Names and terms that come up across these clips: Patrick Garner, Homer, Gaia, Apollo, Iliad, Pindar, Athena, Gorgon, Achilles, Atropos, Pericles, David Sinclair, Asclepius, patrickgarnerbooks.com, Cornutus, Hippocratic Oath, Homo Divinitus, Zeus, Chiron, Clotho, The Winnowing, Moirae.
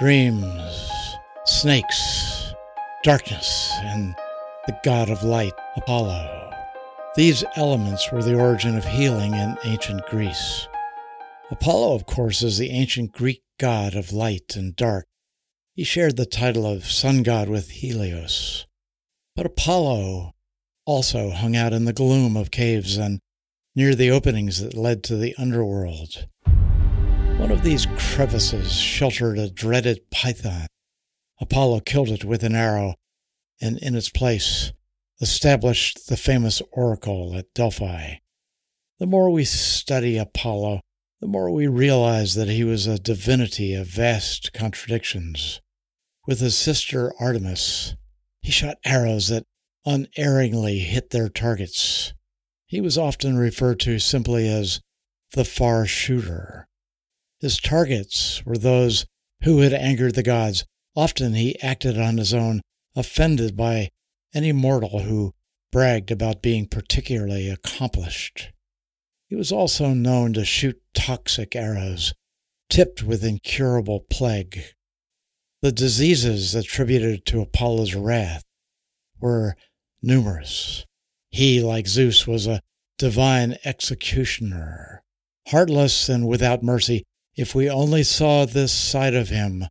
dreams, snakes, darkness, and the god of light, Apollo. These elements were the origin of healing in ancient Greece. Apollo, of course, is the ancient Greek god of light and dark. He shared the title of sun god with Helios. But Apollo also hung out in the gloom of caves and near the openings that led to the underworld. One of these crevices sheltered a dreaded python. Apollo killed it with an arrow, and in its place established the famous oracle at Delphi. The more we study Apollo, the more we realize that he was a divinity of vast contradictions. With his sister Artemis, he shot arrows that unerringly hit their targets. He was often referred to simply as the far shooter. His targets were those who had angered the gods. Often he acted on his own, offended by any mortal who bragged about being particularly accomplished. He was also known to shoot toxic arrows, tipped with incurable plague. The diseases attributed to Apollo's wrath were numerous. He, like Zeus, was a divine executioner, heartless and without mercy. If we only saw this side of him,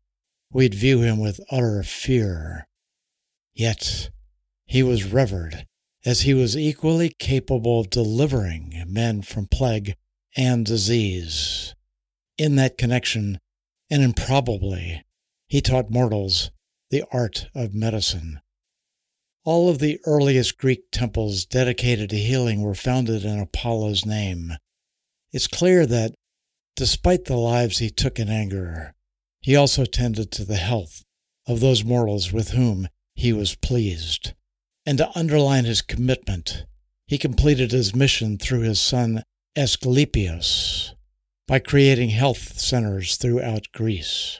we'd view him with utter fear. Yet he was revered, as he was equally capable of delivering men from plague and disease. In that connection, and improbably, he taught mortals the art of medicine. All of the earliest Greek temples dedicated to healing were founded in Apollo's name. It's clear that, despite the lives he took in anger, he also tended to the health of those mortals with whom he was pleased. And to underline his commitment, he completed his mission through his son Asclepius by creating health centers throughout Greece.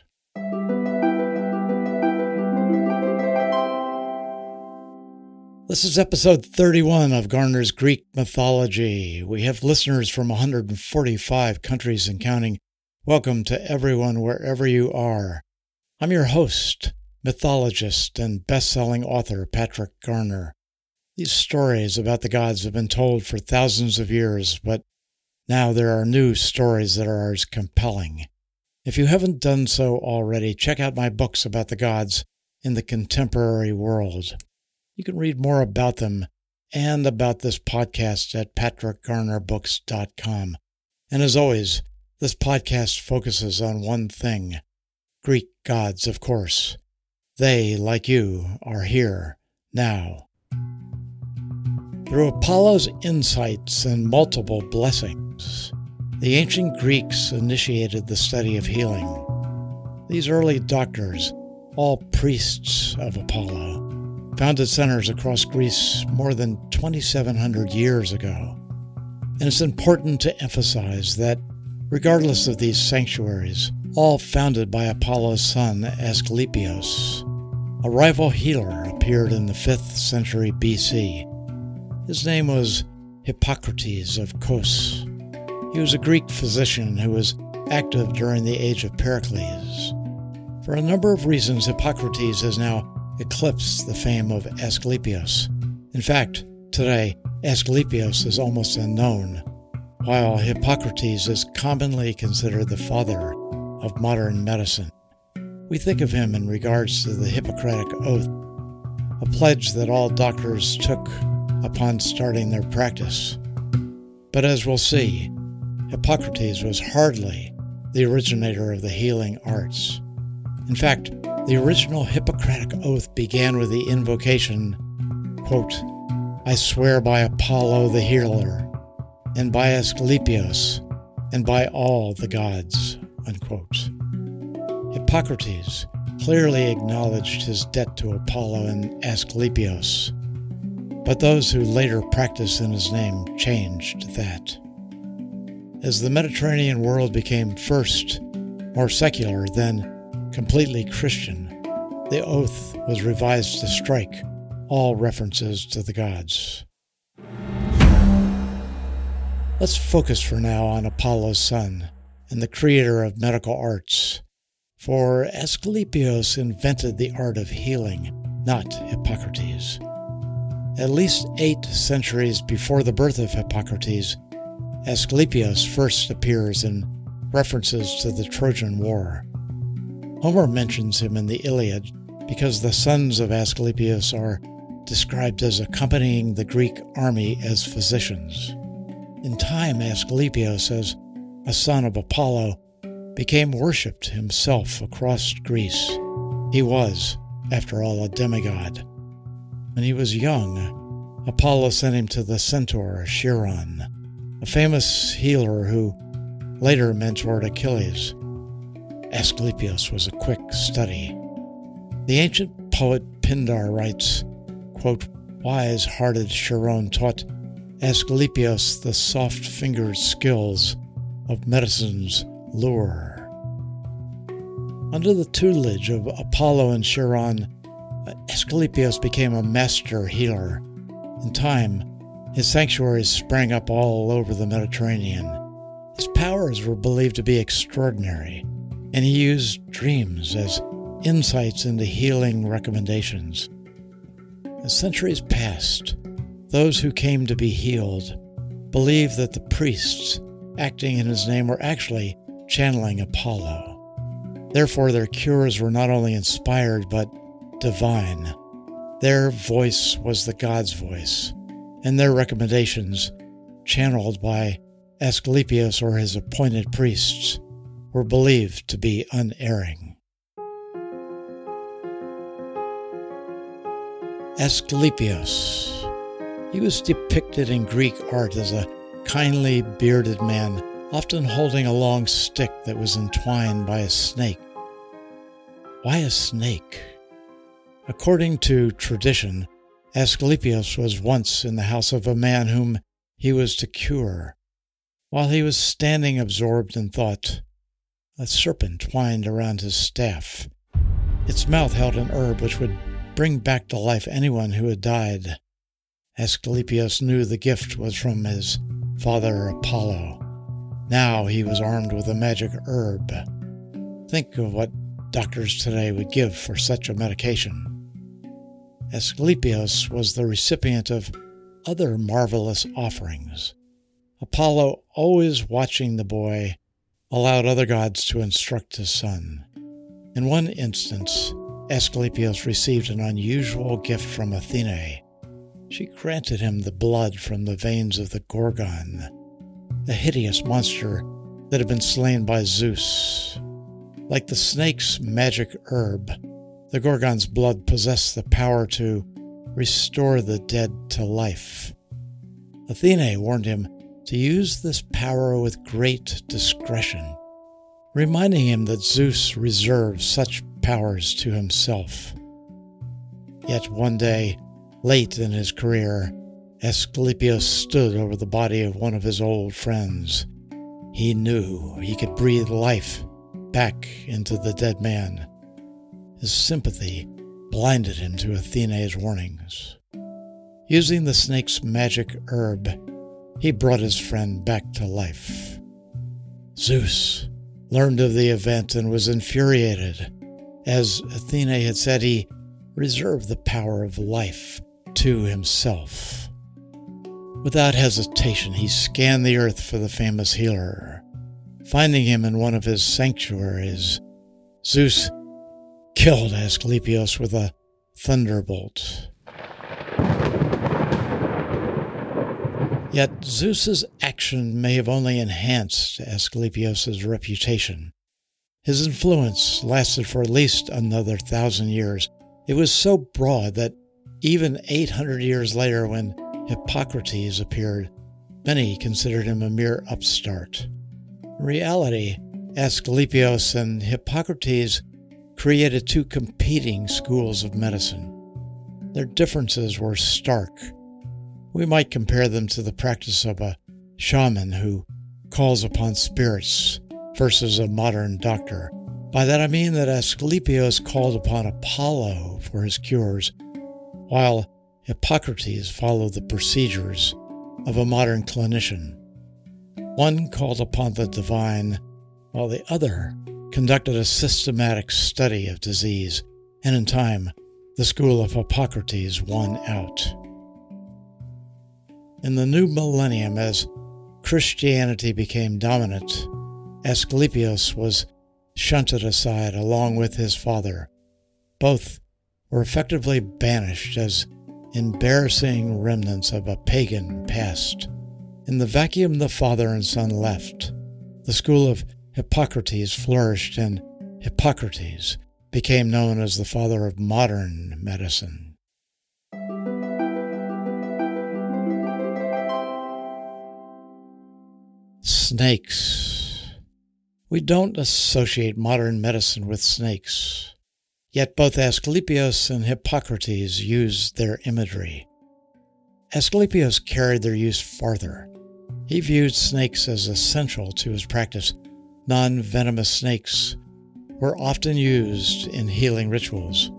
This is episode 31 of Garner's Greek Mythology. We have listeners from 145 countries and counting. Welcome to everyone wherever you are. I'm your host, mythologist and best-selling author Patrick Garner. These stories about the gods have been told for thousands of years, but now there are new stories that are as compelling. If you haven't done so already, check out my books about the gods in the contemporary world. You can read more about them and about this podcast at patrickgarnerbooks.com. And as always, this podcast focuses on one thing, Greek gods, of course. They, like you, are here, now. Through Apollo's insights and multiple blessings, the ancient Greeks initiated the study of healing. These early doctors, all priests of Apollo, founded centers across Greece more than 2,700 years ago. And it's important to emphasize that, regardless of these sanctuaries, all founded by Apollo's son Asclepius, a rival healer appeared in the 5th century BC. His name was Hippocrates of Kos. He was a Greek physician who was active during the age of Pericles. For a number of reasons, Hippocrates has now eclipsed the fame of Asclepius. In fact, today, Asclepius is almost unknown, while Hippocrates is commonly considered the father of modern medicine. We think of him in regards to the Hippocratic Oath, a pledge that all doctors took upon starting their practice. But as we'll see, Hippocrates was hardly the originator of the healing arts. In fact, the original Hippocratic Oath began with the invocation, quote, "I swear by Apollo the healer, and by Asclepius, and by all the gods," unquote. Hippocrates clearly acknowledged his debt to Apollo and Asclepius, but those who later practiced in his name changed that. As the Mediterranean world became first more secular, then completely Christian, the oath was revised to strike all references to the gods. Let's focus for now on Apollo's son and the creator of medical arts, For Asclepius invented the art of healing, not Hippocrates. At least 8 centuries before the birth of Hippocrates, Asclepius first appears in references to the Trojan War. Homer mentions him in the Iliad because the sons of Asclepius are described as accompanying the Greek army as physicians. In time, Asclepius, as a son of Apollo, became worshipped himself across Greece. He was, after all, a demigod. When he was young, Apollo sent him to the centaur Chiron, a famous healer who later mentored Achilles. Asclepius was a quick study. The ancient poet Pindar writes, quote, "Wise-hearted Chiron taught Asclepius the soft-fingered skills of medicine's lure." Under the tutelage of Apollo and Chiron, Asclepius became a master healer. In time, his sanctuaries sprang up all over the Mediterranean. His powers were believed to be extraordinary, and he used dreams as insights into healing recommendations. As centuries passed, those who came to be healed believed that the priests acting in his name were actually channeling Apollo. Therefore, their cures were not only inspired, but divine. Their voice was the god's voice, and their recommendations, channeled by Asclepius or his appointed priests, were believed to be unerring. Asclepius. He was depicted in Greek art as a kindly, bearded man, often holding a long stick that was entwined by a snake. Why a snake? According to tradition, Asclepius was once in the house of a man whom he was to cure. While he was standing absorbed in thought, a serpent twined around his staff. Its mouth held an herb which would bring back to life anyone who had died. Asclepius knew the gift was from his father Apollo. Now he was armed with a magic herb. Think of what doctors today would give for such a medication. Asclepius was the recipient of other marvelous offerings. Apollo, always watching the boy, allowed other gods to instruct his son. In one instance, Asclepius received an unusual gift from Athena. She granted him the blood from the veins of the Gorgon, a hideous monster that had been slain by Zeus. Like the snake's magic herb, the Gorgon's blood possessed the power to restore the dead to life. Athena warned him to use this power with great discretion, reminding him that Zeus reserved such powers to himself. Yet one day, late in his career, Asclepius stood over the body of one of his old friends. He knew he could breathe life back into the dead man. His sympathy blinded him to Athena's warnings. Using the snake's magic herb, he brought his friend back to life. Zeus learned of the event and was infuriated. As Athena had said, he reserved the power of life to himself. Without hesitation, he scanned the earth for the famous healer. Finding him in one of his sanctuaries, Zeus killed Asclepius with a thunderbolt. Yet Zeus's action may have only enhanced Asclepius's reputation. His influence lasted for at least another 1,000 years. It was so broad that even 800 years later, when Hippocrates appeared, many considered him a mere upstart. In reality, Asclepius and Hippocrates created two competing schools of medicine. Their differences were stark. We might compare them to the practice of a shaman who calls upon spirits versus a modern doctor. By that I mean that Asclepius called upon Apollo for his cures, while Hippocrates followed the procedures of a modern clinician. One called upon the divine, while the other conducted a systematic study of disease, and in time, the school of Hippocrates won out. In the new millennium, as Christianity became dominant, Asclepius was shunted aside along with his father. Both were effectively banished as embarrassing remnants of a pagan past. In the vacuum the father and son left, the school of Hippocrates flourished, and Hippocrates became known as the father of modern medicine. Snakes. We don't associate modern medicine with snakes. Yet both Asclepius and Hippocrates used their imagery. Asclepius carried their use farther. He viewed snakes as essential to his practice. Non-venomous snakes were often used in healing rituals.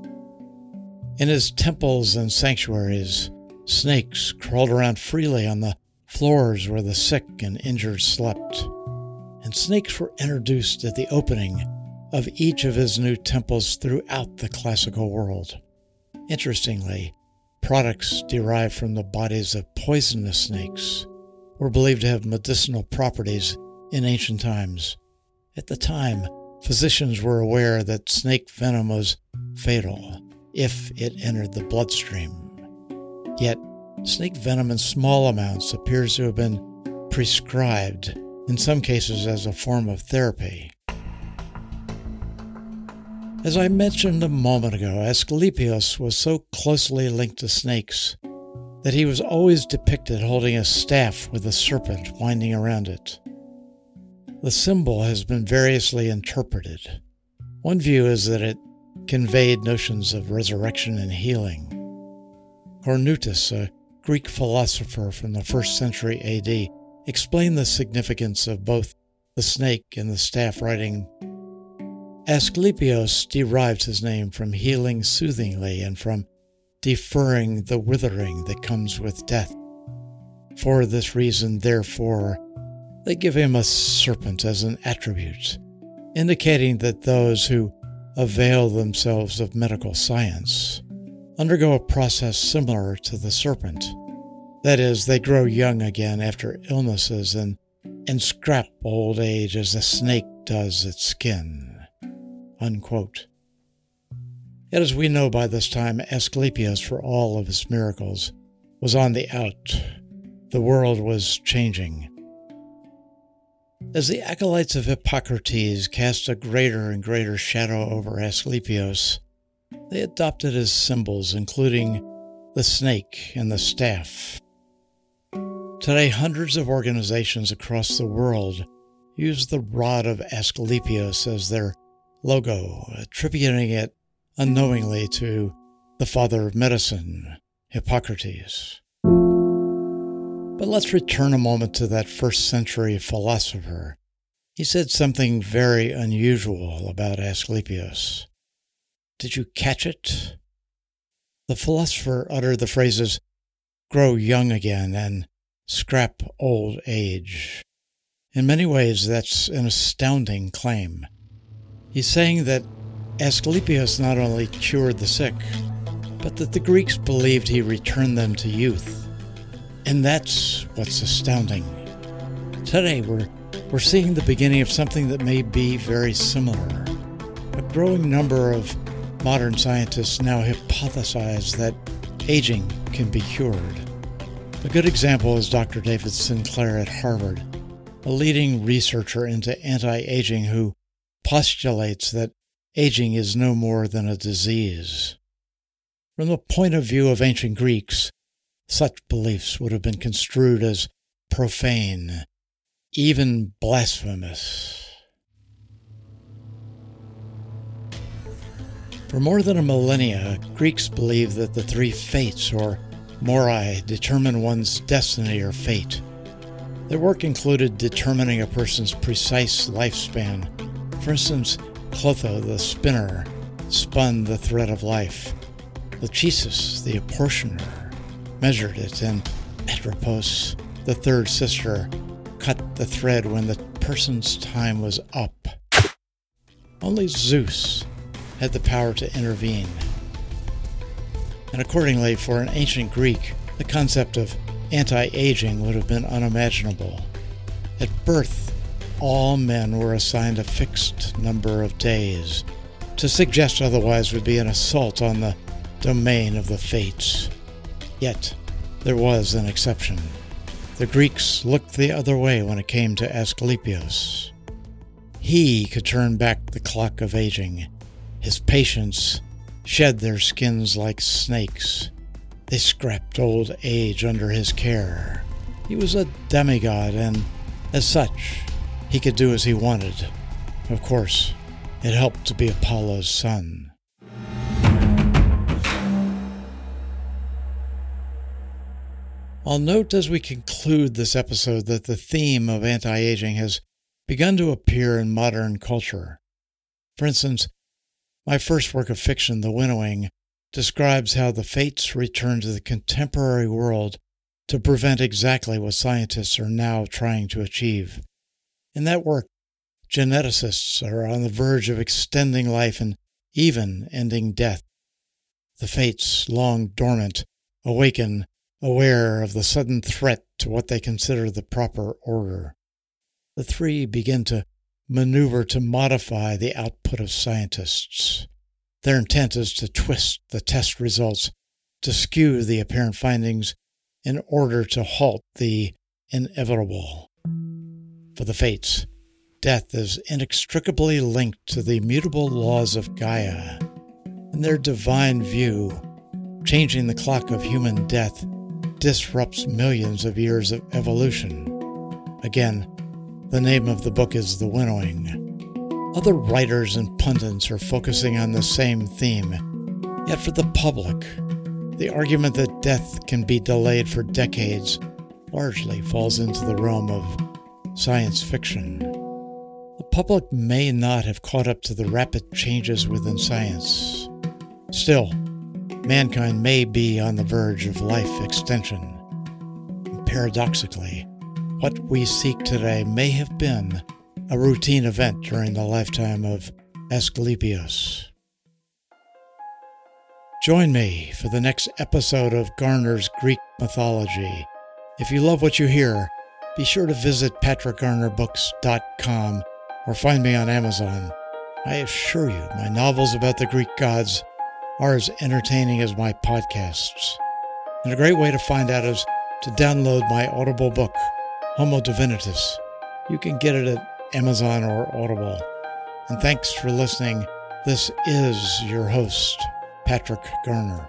In his temples and sanctuaries, snakes crawled around freely on the floors where the sick and injured slept. And snakes were introduced at the opening of each of his new temples throughout the classical world. Interestingly, products derived from the bodies of poisonous snakes were believed to have medicinal properties in ancient times. At the time, physicians were aware that snake venom was fatal if it entered the bloodstream. Yet, snake venom in small amounts appears to have been prescribed, in some cases as a form of therapy. As I mentioned a moment ago, Asclepius was so closely linked to snakes that he was always depicted holding a staff with a serpent winding around it. The symbol has been variously interpreted. One view is that it conveyed notions of resurrection and healing. Cornutus, a Greek philosopher from the 1st century AD, explained the significance of both the snake and the staff, writing, Asclepius derives his name from healing soothingly and from deferring the withering that comes with death. For this reason, therefore, they give him a serpent as an attribute, indicating that those who avail themselves of medical science undergo a process similar to the serpent. That is, they grow young again after illnesses and scrap old age as a snake does its skin. Unquote. Yet as we know by this time, Asclepius, for all of his miracles, was on the out. The world was changing. As the acolytes of Hippocrates cast a greater and greater shadow over Asclepius, they adopted his symbols, including the snake and the staff. Today, hundreds of organizations across the world use the rod of Asclepius as their logo, attributing it unknowingly to the father of medicine, Hippocrates. But let's return a moment to that 1st century philosopher. He said something very unusual about Asclepius. Did you catch it? The philosopher uttered the phrases, grow young again and scrap old age. In many ways, that's an astounding claim. He's saying that Asclepius not only cured the sick, but that the Greeks believed he returned them to youth. And that's what's astounding. Today, we're seeing the beginning of something that may be very similar. A growing number of modern scientists now hypothesize that aging can be cured. A good example is Dr. David Sinclair at Harvard, a leading researcher into anti-aging who postulates that aging is no more than a disease. From the point of view of ancient Greeks, such beliefs would have been construed as profane, even blasphemous. For more than a millennia, Greeks believed that the three fates, or moirae, determine one's destiny or fate. Their work included determining a person's precise lifespan. For instance, Clotho, the spinner, spun the thread of life. Lachesis, the apportioner, measured it, and Atropos, the 3rd sister, cut the thread when the person's time was up. Only Zeus had the power to intervene. And accordingly, for an ancient Greek, the concept of anti-aging would have been unimaginable. At birth, all men were assigned a fixed number of days. To suggest otherwise would be an assault on the domain of the fates. Yet, there was an exception. The Greeks looked the other way when it came to Asclepius. He could turn back the clock of aging. His patients shed their skins like snakes. They scrapped old age under his care. He was a demigod, and as such, he could do as he wanted. Of course, it helped to be Apollo's son. I'll note as we conclude this episode that the theme of anti-aging has begun to appear in modern culture. For instance, my first work of fiction, The Winnowing, describes how the fates return to the contemporary world to prevent exactly what scientists are now trying to achieve. In that work, geneticists are on the verge of extending life and even ending death. The fates, long dormant, awaken, aware of the sudden threat to what they consider the proper order. The three begin to maneuver to modify the output of scientists. Their intent is to twist the test results, to skew the apparent findings in order to halt the inevitable. For the fates, death is inextricably linked to the immutable laws of Gaia. In their divine view, changing the clock of human death disrupts millions of years of evolution. Again, the name of the book is The Winnowing. Other writers and pundits are focusing on the same theme. Yet for the public, the argument that death can be delayed for decades largely falls into the realm of science fiction. The public may not have caught up to the rapid changes within science. Still, mankind may be on the verge of life extension. And paradoxically, what we seek today may have been a routine event during the lifetime of Asclepius. Join me for the next episode of Garner's Greek Mythology. If you love what you hear, be sure to visit patrickgarnerbooks.com or find me on Amazon. I assure you, my novels about the Greek gods are as entertaining as my podcasts. And a great way to find out is to download my Audible book, Homo Divinitus. You can get it at Amazon or Audible. And thanks for listening. This is your host, Patrick Garner.